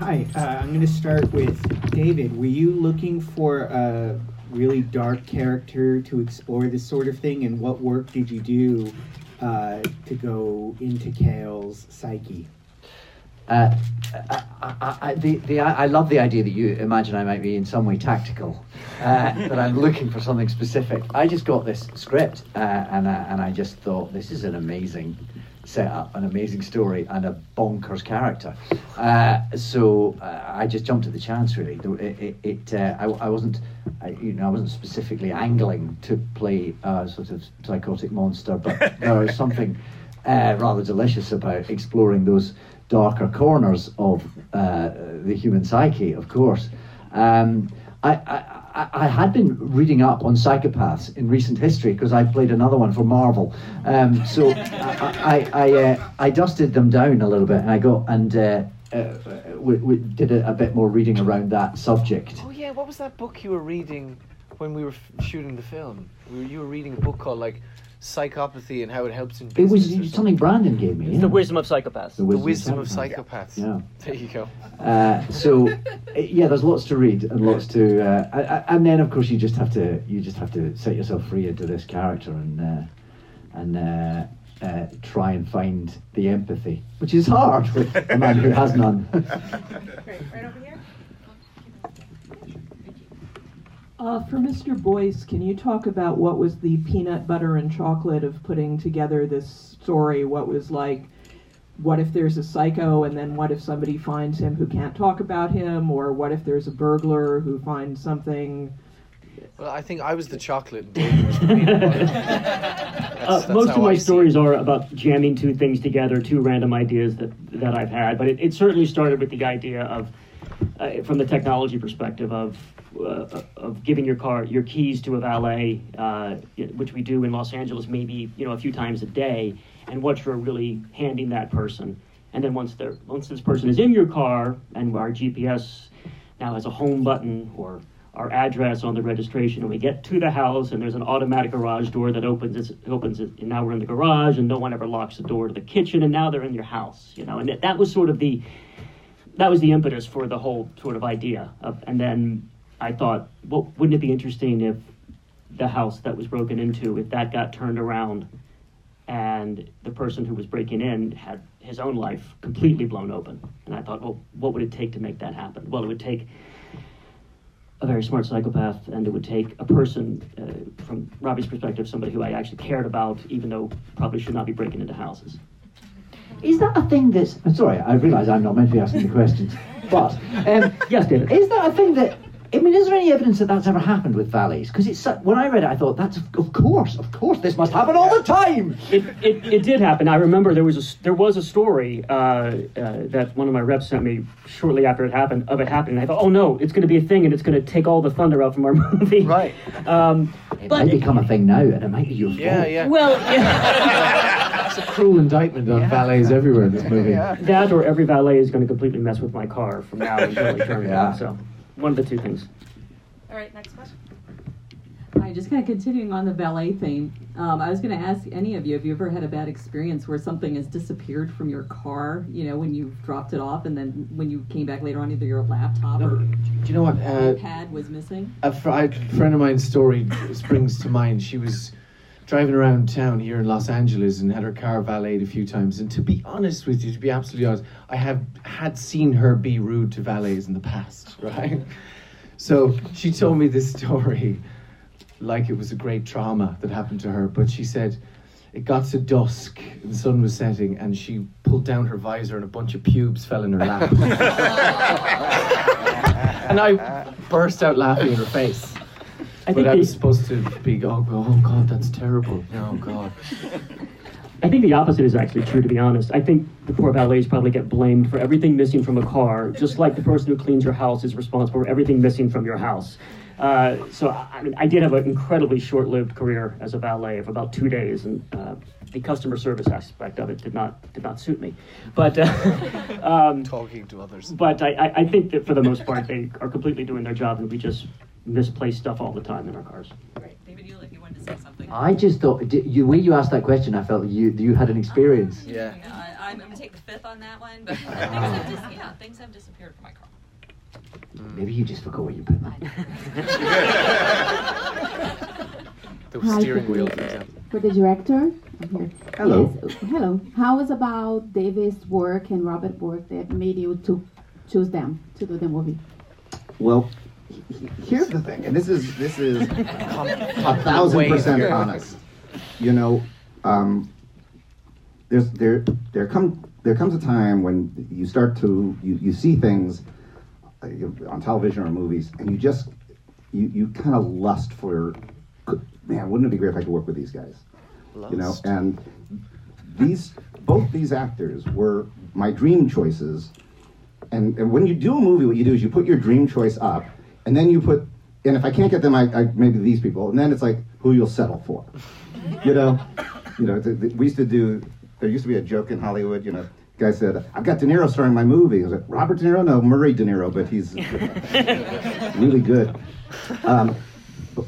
Hi, I'm going to start with David. Were you looking for a really dark character to explore this sort of thing, and what work did you do to go into Kale's psyche? I love the idea that you imagine I might be in some way tactical, but I'm looking for something specific. I just got this script and I just thought, this is an amazing setup, an amazing story, and a bonkers character. So I just jumped at the chance, really. I wasn't specifically angling to play a sort of psychotic monster, but there was something rather delicious about exploring those darker corners of the human psyche, of course. I had been reading up on psychopaths in recent history because I played another one for Marvel. So I dusted them down a little bit, and we did a bit more reading around that subject. Oh yeah, what was that book you were reading when we were shooting the film? You were reading a book called like Psychopathy and How It Helps in Business. It was something Brandon gave me. It's The Wisdom of Psychopaths. The Wisdom of Psychopaths. Yeah. There you go. So there's lots to read and lots to, and then of course you just have to set yourself free into this character and try and find the empathy, which is hard with a man who has none. Great. Right over here. For Mr. Boyce, can you talk about what was the peanut butter and chocolate of putting together this story? What was like, what if there's a psycho, and then what if somebody finds him who can't talk about him, or what if there's a burglar who finds something? Well, I think I was the chocolate. That's most of my stories are about jamming two things together, two random ideas that I've had, but it certainly started with the idea of, from the technology perspective of giving your keys to a valet, which we do in Los Angeles maybe a few times a day, and what you're really handing that person. And then once this person is in your car, and our GPS now has a home button or our address on the registration, and we get to the house, and there's an automatic garage door that opens it, and now we're in the garage, and no one ever locks the door to the kitchen, and now they're in your house, and that was sort of the... That was the impetus for the whole sort of idea. And then I thought, well, wouldn't it be interesting if the house that was broken into, if that got turned around and the person who was breaking in had his own life completely blown open? And I thought, well, what would it take to make that happen? Well, it would take a very smart psychopath, and it would take a person, from Robbie's perspective, somebody who I actually cared about, even though probably should not be breaking into houses. Is that a thing that's... I'm sorry, I realise I'm not meant to be asking the questions, but... yes, David. Is that a thing that... I mean, is there any evidence that that's ever happened with valets? Because it's when I read it, I thought, that's... Of course, this must happen all the time! It did happen. I remember there was a story that one of my reps sent me shortly after it happened, and I thought, oh no, it's going to be a thing, and it's going to take all the thunder out from our movie. Right. It might become a thing now, and it might be your fault. Yeah. Well, yeah. That's a cruel indictment on valets everywhere in this movie. Yeah. That or every valet is going to completely mess with my car from now until it turns out. So, one of the two things. All right, next question. Hi, just kind of continuing on the valet theme. I was going to ask any of you, have you ever had a bad experience where something has disappeared from your car, when you dropped it off, and then when you came back later on, either your laptop or your pad was missing? A friend of mine's story springs to mind. She was driving around town here in Los Angeles and had her car valeted a few times. And to be honest with you, to be absolutely honest, I had seen her be rude to valets in the past, right? So she told me this story like it was a great trauma that happened to her. But she said it got to dusk, and the sun was setting, and she pulled down her visor and a bunch of pubes fell in her lap. And I burst out laughing in her face. I was supposed to be, oh God, that's terrible. Oh God. I think the opposite is actually true, to be honest. I think the poor valets probably get blamed for everything missing from a car, just like the person who cleans your house is responsible for everything missing from your house. I did have an incredibly short-lived career as a valet of about 2 days, and the customer service aspect of it did not suit me. But talking to others. But I think that for the most part, they are completely doing their job, and we just misplaced stuff all the time in our cars. Right, David, you wanted to say something. I just thought, when you asked that question, I felt you had an experience. Yeah. You know, I'm going to take the fifth on that one, but things have disappeared from my car. Maybe you just forgot what you put on. The steering wheel. For the director, I'm here. Hello. Yes, hello. How is about David's work and Robert's work that made you to choose them to do the movie? Well, here's the thing, and this is 1,000% honest. You know, there comes a time when you start to you see things on television or movies, and you just you kind of lust for, man, wouldn't it be great if I could work with these guys? Lust. You know, and both these actors were my dream choices. And when you do a movie, what you do is you put your dream choice up, and then you put, and if I can't get them, I maybe these people, and then it's like who you'll settle for, you know. You know, we used to do. There used to be a joke in Hollywood, you know. Guy said, "I've got De Niro starring my movie." I was like, "Robert De Niro? No, Murray De Niro, but he's really good."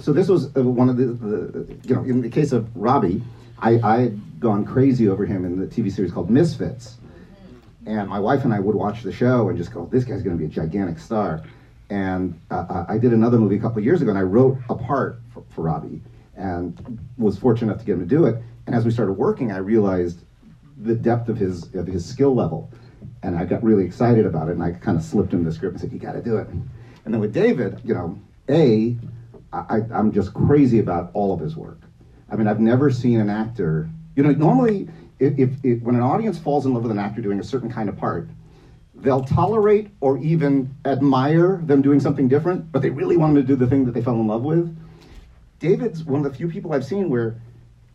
So this was one of the you know, in the case of Robbie, I had gone crazy over him in the TV series called Misfits. And my wife and I would watch the show and just go, this guy's going to be a gigantic star. And I did another movie a couple of years ago, and I wrote a part for Robbie and was fortunate enough to get him to do it. And as we started working, I realized the depth of his skill level. And I got really excited about it, and I kind of slipped him the script and said, you got to do it. And then with David, you know, I'm just crazy about all of his work. I mean, I've never seen an actor, you know, normally, when an audience falls in love with an actor doing a certain kind of part, they'll tolerate or even admire them doing something different, but they really want them to do the thing that they fell in love with. David's one of the few people I've seen where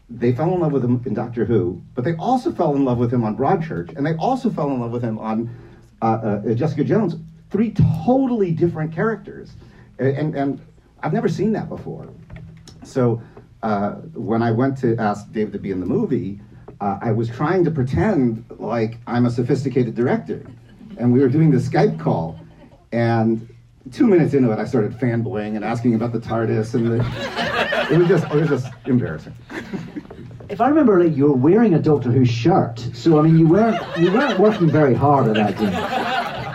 they fell in love with him in Doctor Who, but they also fell in love with him on Broadchurch, and they also fell in love with him on Jessica Jones. Three totally different characters. And I've never seen that before. So when I went to ask David to be in the movie, I was trying to pretend like I'm a sophisticated director, and we were doing this Skype call, and 2 minutes into it, I started fanboying and asking about the TARDIS, and it was just embarrassing. If I remember rightly, you were wearing a Doctor Who shirt, so I mean, you weren't working very hard at that time.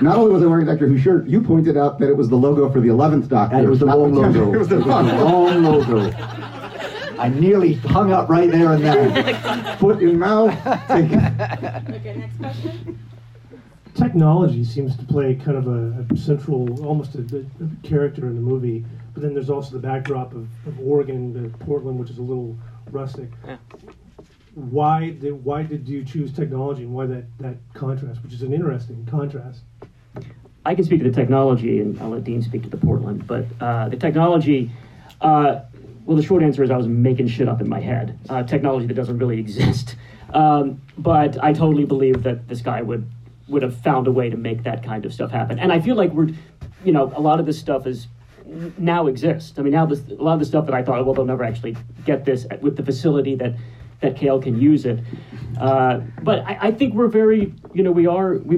Not only was I wearing a Doctor Who shirt, you pointed out that it was the logo for the 11th Doctor. And it was the wrong logo. It was the wrong logo. I nearly hung up right there and then. Foot in mouth. Okay, next question. Technology seems to play kind of a central, almost a character in the movie, but then there's also the backdrop of Oregon to Portland, which is a little rustic. Yeah. Why did you choose technology, and why that contrast, which is an interesting contrast? I can speak to the technology, and I'll let Dean speak to the Portland, but the technology... Well, the short answer is I was making shit up in my head. Technology that doesn't really exist. But I totally believe that this guy would have found a way to make that kind of stuff happen. And I feel like a lot of this stuff is now exists. I mean, a lot of the stuff that I thought, well, they'll never actually get this with the facility that Kale can use it. But I think we're very, we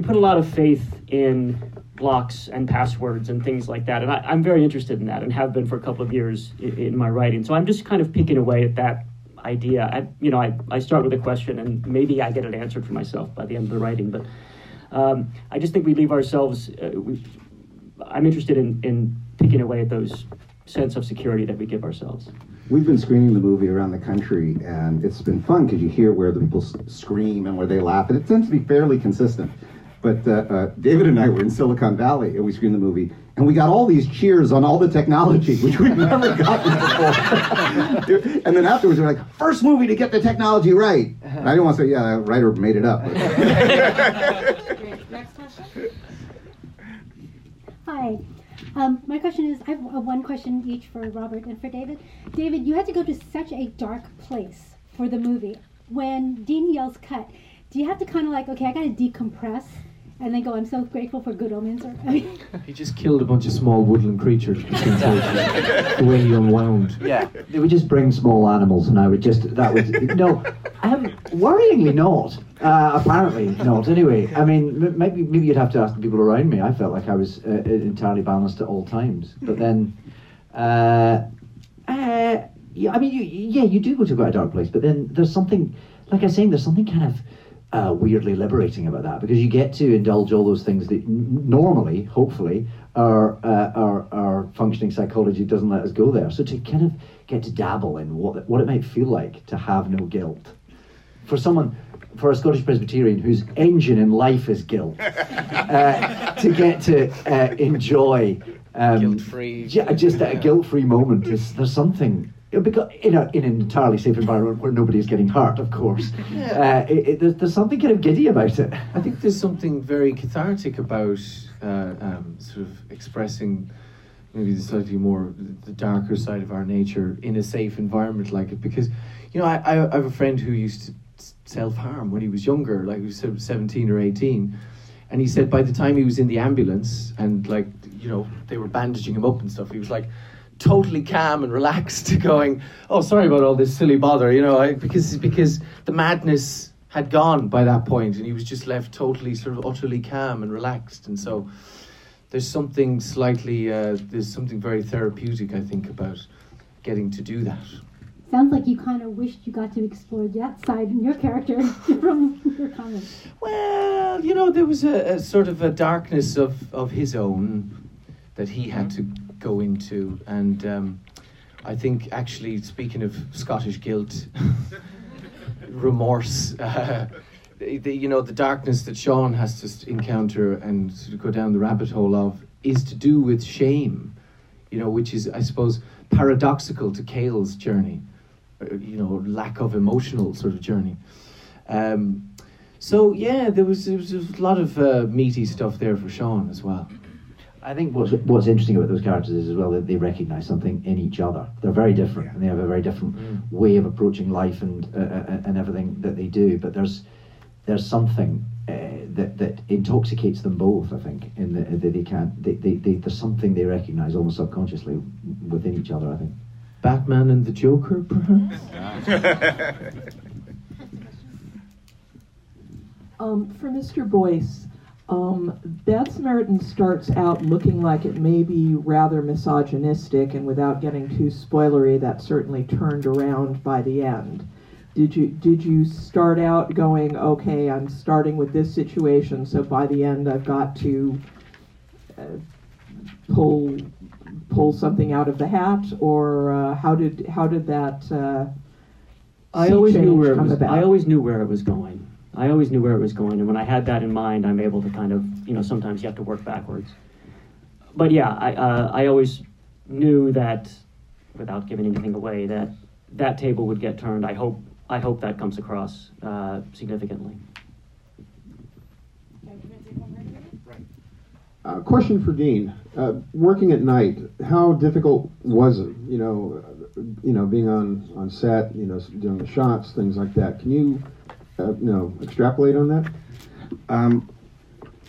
put a lot of faith in blocks and passwords and things like that, and I'm very interested in that and have been for a couple of years in my writing. So I'm just kind of picking away at that idea. I start with a question, and maybe I get it answered for myself by the end of the writing, but I just think we leave ourselves... I'm interested in picking away at those sense of security that we give ourselves. We've been screening the movie around the country, and it's been fun because you hear where the people scream and where they laugh, and it tends to be fairly consistent. But David and I were in Silicon Valley, and we screened the movie, and we got all these cheers on all the technology, which we'd never gotten before. And then afterwards, we were like, first movie to get the technology right. And I didn't want to say, yeah, the writer made it up. Great. Next question. Hi. My question is, I have one question each for Robert and for David. David, you had to go to such a dark place for the movie. When Dean yells cut, do you have to kind of like, okay, I got to decompress? And then go, I'm so grateful for Good Omens. He just killed a bunch of small woodland creatures. The way he unwound. Yeah, they would just bring small animals, and I would just, that would, no, worryingly not. Apparently not, anyway. I mean, maybe you'd have to ask the people around me. I felt like I was entirely balanced at all times. But then, Yeah, I mean, you do go to quite a dark place, but then there's something, like I was saying, there's something kind of weirdly liberating about that, because you get to indulge all those things that normally, hopefully, our functioning psychology doesn't let us go there. So to kind of get to dabble in what it might feel like to have no guilt. For someone, for a Scottish Presbyterian whose engine in life is guilt, to get to enjoy guilt-free, just a guilt-free moment, there's something. Because in an entirely safe environment where nobody's getting hurt, of course, there's something kind of giddy about it. I think there's something very cathartic about sort of expressing maybe the slightly more the darker side of our nature in a safe environment like it. Because, you know, I have a friend who used to self-harm when he was younger, like he was 17 or 18, and he said by the time he was in the ambulance and, like, you know, they were bandaging him up and stuff, he was like totally calm and relaxed, going, oh, sorry about all this silly bother, you know, because the madness had gone by that point, and he was just left totally sort of utterly calm and relaxed. And so there's something slightly, there's something very therapeutic, I think, about getting to do that. Sounds like you kind of wished you got to explore that side in your character from your comments. Well, you know, there was a sort of a darkness of his own that he had to go into, and I think, actually, speaking of Scottish guilt, remorse, you know, the darkness that Sean has to encounter and sort of go down the rabbit hole of is to do with shame, you know, which is, I suppose, paradoxical to Kale's journey, you know, lack of emotional sort of journey. So yeah, there was a lot of meaty stuff there for Sean as well. I think what's interesting about those characters is as well that they recognise something in each other. They're very different, and they have a very different way of approaching life and everything that they do. But there's something that intoxicates them both. I think in that they can't. There's something they recognise almost subconsciously within each other. I think. Batman and the Joker, perhaps. For Mr. Boyce. Bad Samaritan starts out looking like it may be rather misogynistic, and without getting too spoilery, that's certainly turned around by the end. Did you start out going, okay, I'm starting with this situation, so by the end I've got to pull something out of the hat, or how did that? I always knew where it was going. I always knew where it was going, and when I had that in mind, I'm able to kind of, you know, sometimes you have to work backwards. But yeah, I always knew that, without giving anything away, that table would get turned. I hope that comes across significantly. Question for Dean: working at night, how difficult was it? You know, being on set, you know, doing the shots, things like that. Can you? Extrapolate on that?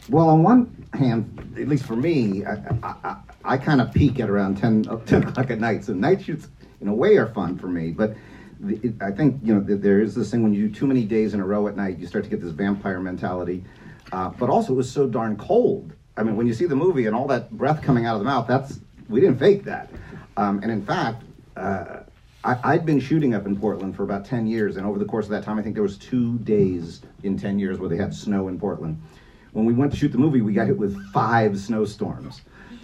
Well, on one hand, at least for me, I kind of peak at around 10 o'clock at night. So night shoots, in a way, are fun for me. But I think, you know, there is this thing when you do too many days in a row at night, you start to get this vampire mentality. But also, it was so darn cold. I mean, when you see the movie and all that breath coming out of the mouth, we didn't fake that. And in fact, I'd been shooting up in Portland for about 10 years, and over the course of that time, I think there was 2 days in 10 years where they had snow in Portland. When we went to shoot the movie, we got hit with 5 snowstorms.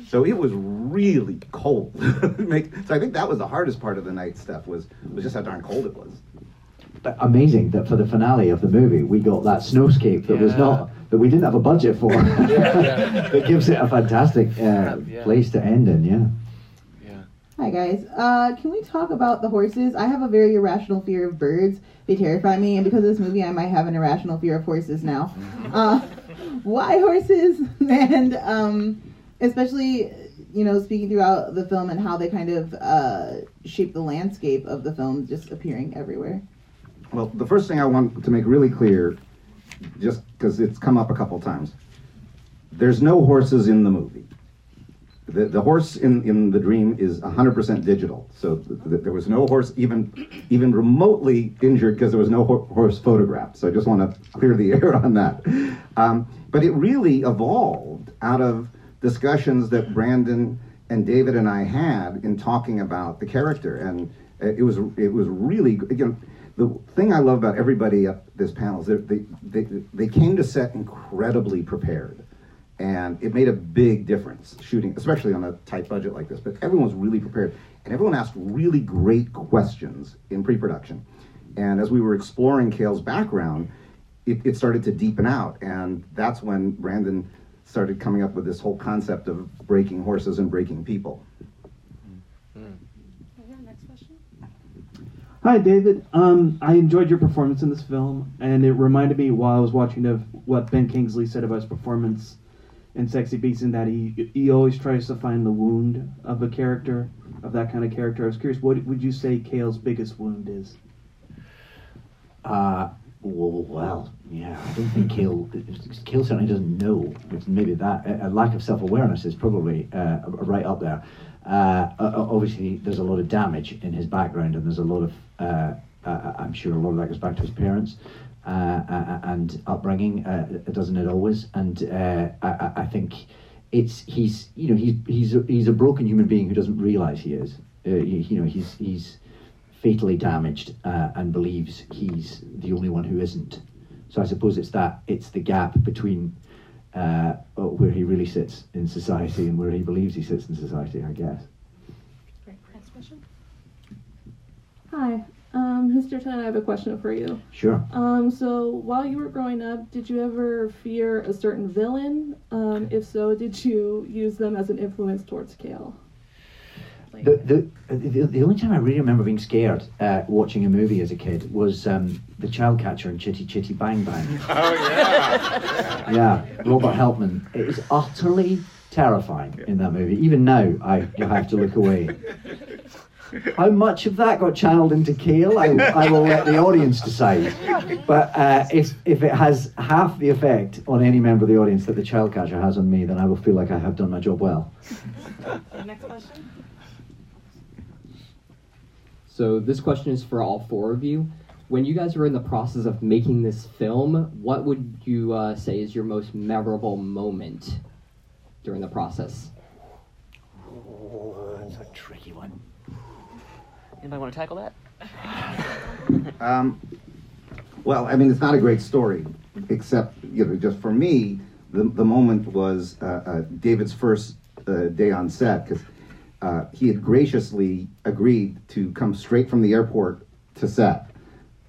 So it was really cold. So I think that was the hardest part of the night stuff, was just how darn cold it was. But amazing that for the finale of the movie, we got that snowscape that that we didn't have a budget for. That gives it a fantastic place to end in, yeah. Hi guys, can we talk about the horses? I have a very irrational fear of birds. They terrify me, and because of this movie, I might have an irrational fear of horses now. Why horses? And especially, you know, speaking throughout the film and how they kind of shape the landscape of the film, just appearing everywhere. Well, the first thing I want to make really clear, just because it's come up a couple times, there's no horses in the movie. The horse in the dream is 100% digital, so there was no horse even remotely injured because there was no horse photographed. So I just want to clear the air on that. But it really evolved out of discussions that Brandon and David and I had in talking about the character. And It was really good. You know, the thing I love about everybody at this panel is they came to set incredibly prepared, and it made a big difference shooting, especially on a tight budget like this. But everyone was really prepared, and everyone asked really great questions in pre-production. And as we were exploring Kale's background, it started to deepen out, and that's when Brandon started coming up with this whole concept of breaking horses and breaking people. Hi, David. I enjoyed your performance in this film, and it reminded me while I was watching of what Ben Kingsley said about his performance in Sexy Beast, in that he always tries to find the wound of a character, of that kind of character. I was curious, what would you say Kale's biggest wound is? Well, yeah, I don't think Kale certainly doesn't know. It's maybe that. A lack of self-awareness is probably right up there. Obviously, there's a lot of damage in his background, and there's a lot of, I'm sure a lot of that goes back to his parents and upbringing, doesn't it always? And I think he's a broken human being who doesn't realise he is. He's fatally damaged and believes he's the only one who isn't. So I suppose it's the gap between where he really sits in society and where he believes he sits in society, I guess. Great. Next question. Hi, Mr. Tan, I have a question for you. Sure. So while you were growing up, did you ever fear a certain villain? If so, did you use them as an influence towards Kale? The only time I really remember being scared watching a movie as a kid was The Child Catcher in Chitty Chitty Bang Bang. Oh, yeah. Yeah, Robert Helpman. It is utterly terrifying in that movie. Even now, I have to look away. How much of that got channeled into Kale, I will let the audience decide. But if it has half the effect on any member of the audience that The Child Catcher has on me, then I will feel like I have done my job well. Next question. So this question is for all four of you. When you guys were in the process of making this film, what would you say is your most memorable moment during the process? Oh, that's a tricky one. Anybody want to tackle that? Well, I mean, it's not a great story, except, you know, just for me, the moment was David's first day on set, because he had graciously agreed to come straight from the airport to set,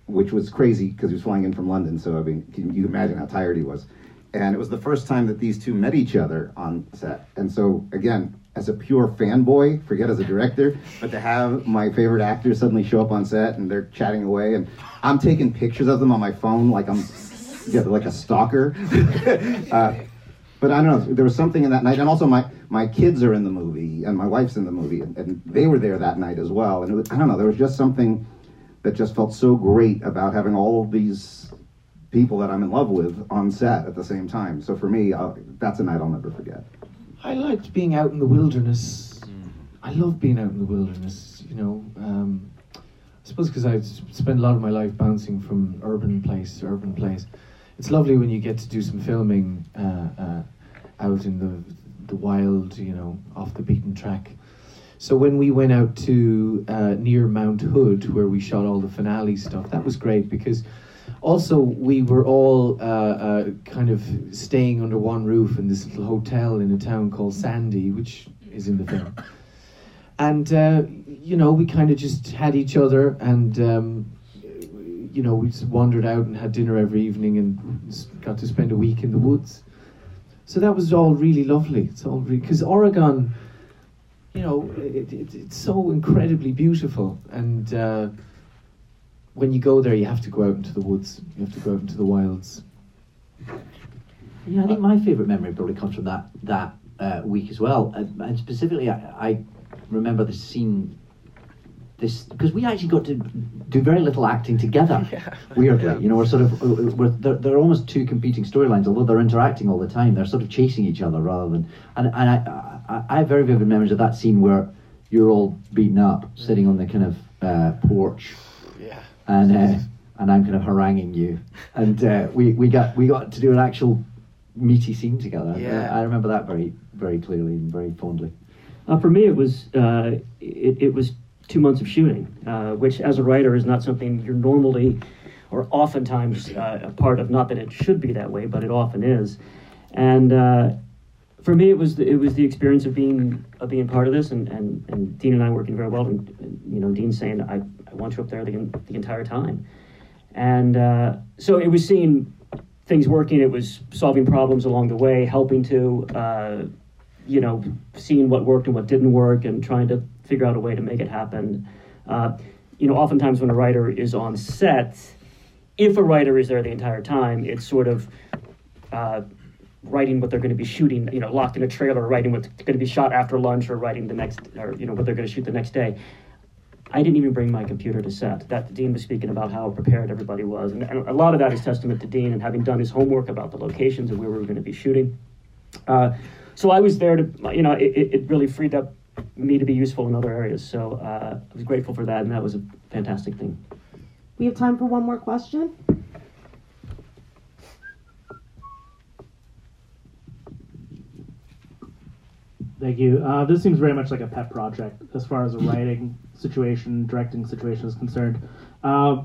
which was crazy because he was flying in from London. So, I mean, can you imagine how tired he was? And it was the first time that these two met each other on set. And so, again, as a pure fanboy, forget as a director, but to have my favorite actor suddenly show up on set and they're chatting away, and I'm taking pictures of them on my phone like I'm like a stalker. But I don't know, there was something in that night, and also my kids are in the movie, and my wife's in the movie, and they were there that night as well, and it was, I don't know, there was just something that just felt so great about having all of these people that I'm in love with on set at the same time. So for me, that's a night I'll never forget. I liked being out in the wilderness. I love being out in the wilderness, you know. I suppose because I spent a lot of my life bouncing from urban place to urban place. It's lovely when you get to do some filming out in the wild, you know, off the beaten track. So when we went out to near Mount Hood, where we shot all the finale stuff, that was great because also we were all kind of staying under one roof in this little hotel in a town called Sandy, which is in the film. And, you know, we kind of just had each other and... you know, we just wandered out and had dinner every evening and got to spend a week in the woods. So that was all really lovely. It's all really, because Oregon, you know, it's so incredibly beautiful. And when you go there, you have to go out into the woods. You have to go out into the wilds. Yeah, I think my favourite memory probably comes from that week as well. And specifically, I remember the scene... because we actually got to do very little acting together, weirdly. You know, we're sort of, they're almost two competing storylines, although they're interacting all the time. They're sort of chasing each other rather than, and I have very vivid memories of that scene where you're all beaten up, sitting on the kind of porch, and I'm kind of haranguing you, and we got to do an actual meaty scene together. Yeah. I remember that very, very clearly and very fondly. For me, it was 2 months of shooting, which as a writer is not something you're normally or oftentimes a part of. Not that it should be that way, but it often is. And for me, it was the experience of being part of this, and Dean and I working very well, and you know, Dean saying, I want you up there the entire time. And so it was seeing things working, it was solving problems along the way, helping to, you know, seeing what worked and what didn't work, and trying to figure out a way to make it happen. You know, oftentimes when a writer is on set, if a writer is there the entire time, it's sort of writing what they're going to be shooting, you know, locked in a trailer, or writing what's going to be shot after lunch, or writing the next, or, you know, what they're going to shoot the next day. I didn't even bring my computer to set. That Dean was speaking about how prepared everybody was. And a lot of that is testament to Dean and having done his homework about the locations and where we were going to be shooting. So I was there to, you know, it really freed up me to be useful in other areas. So I was grateful for that, and that was a fantastic thing. We have time for one more question. Thank you. This seems very much like a pet project as far as a writing situation, directing situation is concerned. I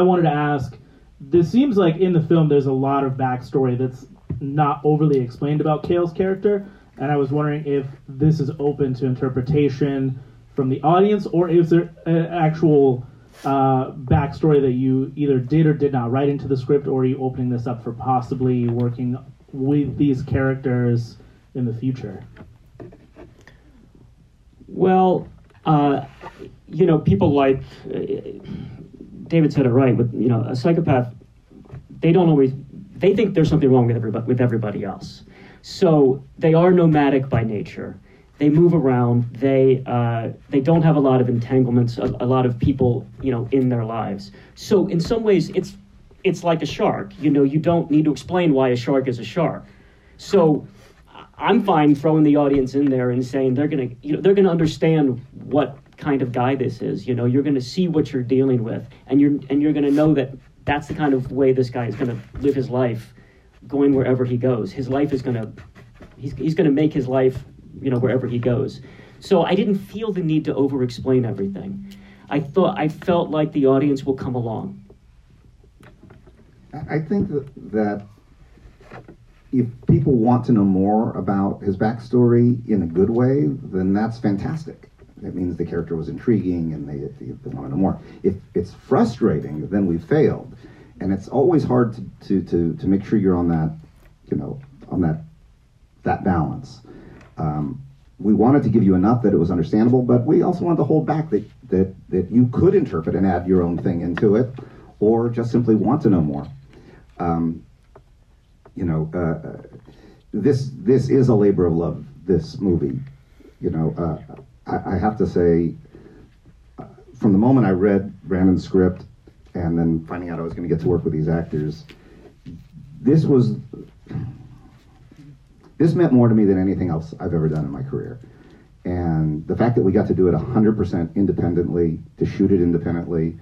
wanted to ask, this seems like in the film there's a lot of backstory that's not overly explained about Kale's character, and I was wondering if this is open to interpretation from the audience, or is there an actual backstory that you either did or did not write into the script, or are you opening this up for possibly working with these characters in the future? Well, you know, people like, David said it right, with, you know, a psychopath, they don't always, they think there's something wrong with everybody else. So they are nomadic by nature. They move around. They don't have a lot of entanglements, a lot of people, you know, in their lives. So in some ways, it's like a shark. You know, you don't need to explain why a shark is a shark. So I'm fine throwing the audience in there and saying they're gonna understand what kind of guy this is. You know, you're gonna see what you're dealing with, and you're gonna know that that's the kind of way this guy is gonna live his life, going wherever he goes. His life is gonna, he's gonna make his life, you know, wherever he goes. So I didn't feel the need to over-explain everything. I felt like the audience will come along. I think that if people want to know more about his backstory in a good way, then that's fantastic. That means the character was intriguing and they want to know more. If it's frustrating, then we failed. And it's always hard to make sure you're on that, you know, on that balance. We wanted to give you enough that it was understandable, but we also wanted to hold back that you could interpret and add your own thing into it, or just simply want to know more. You know, this is a labor of love, this movie. You know, I have to say, from the moment I read Brandon's script and then finding out I was going to get to work with these actors, this meant more to me than anything else I've ever done in my career. And the fact that we got to do it 100% independently, to shoot it independently,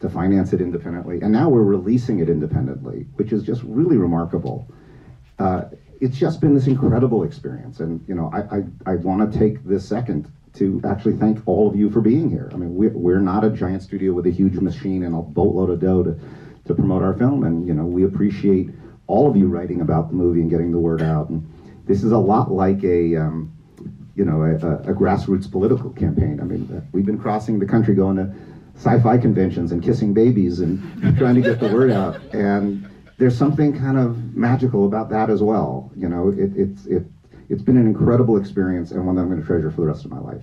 to finance it independently, and now we're releasing it independently, which is just really remarkable. It's just been this incredible experience, and you know, I want to take this second to actually thank all of you for being here. I mean, we're not a giant studio with a huge machine and a boatload of dough to promote our film, and you know, we appreciate all of you writing about the movie and getting the word out. And this is a lot like a grassroots political campaign. I mean, we've been crossing the country going to sci-fi conventions and kissing babies and trying to get the word out, and there's something kind of magical about that as well. You know, it's been an incredible experience, and one that I'm going to treasure for the rest of my life.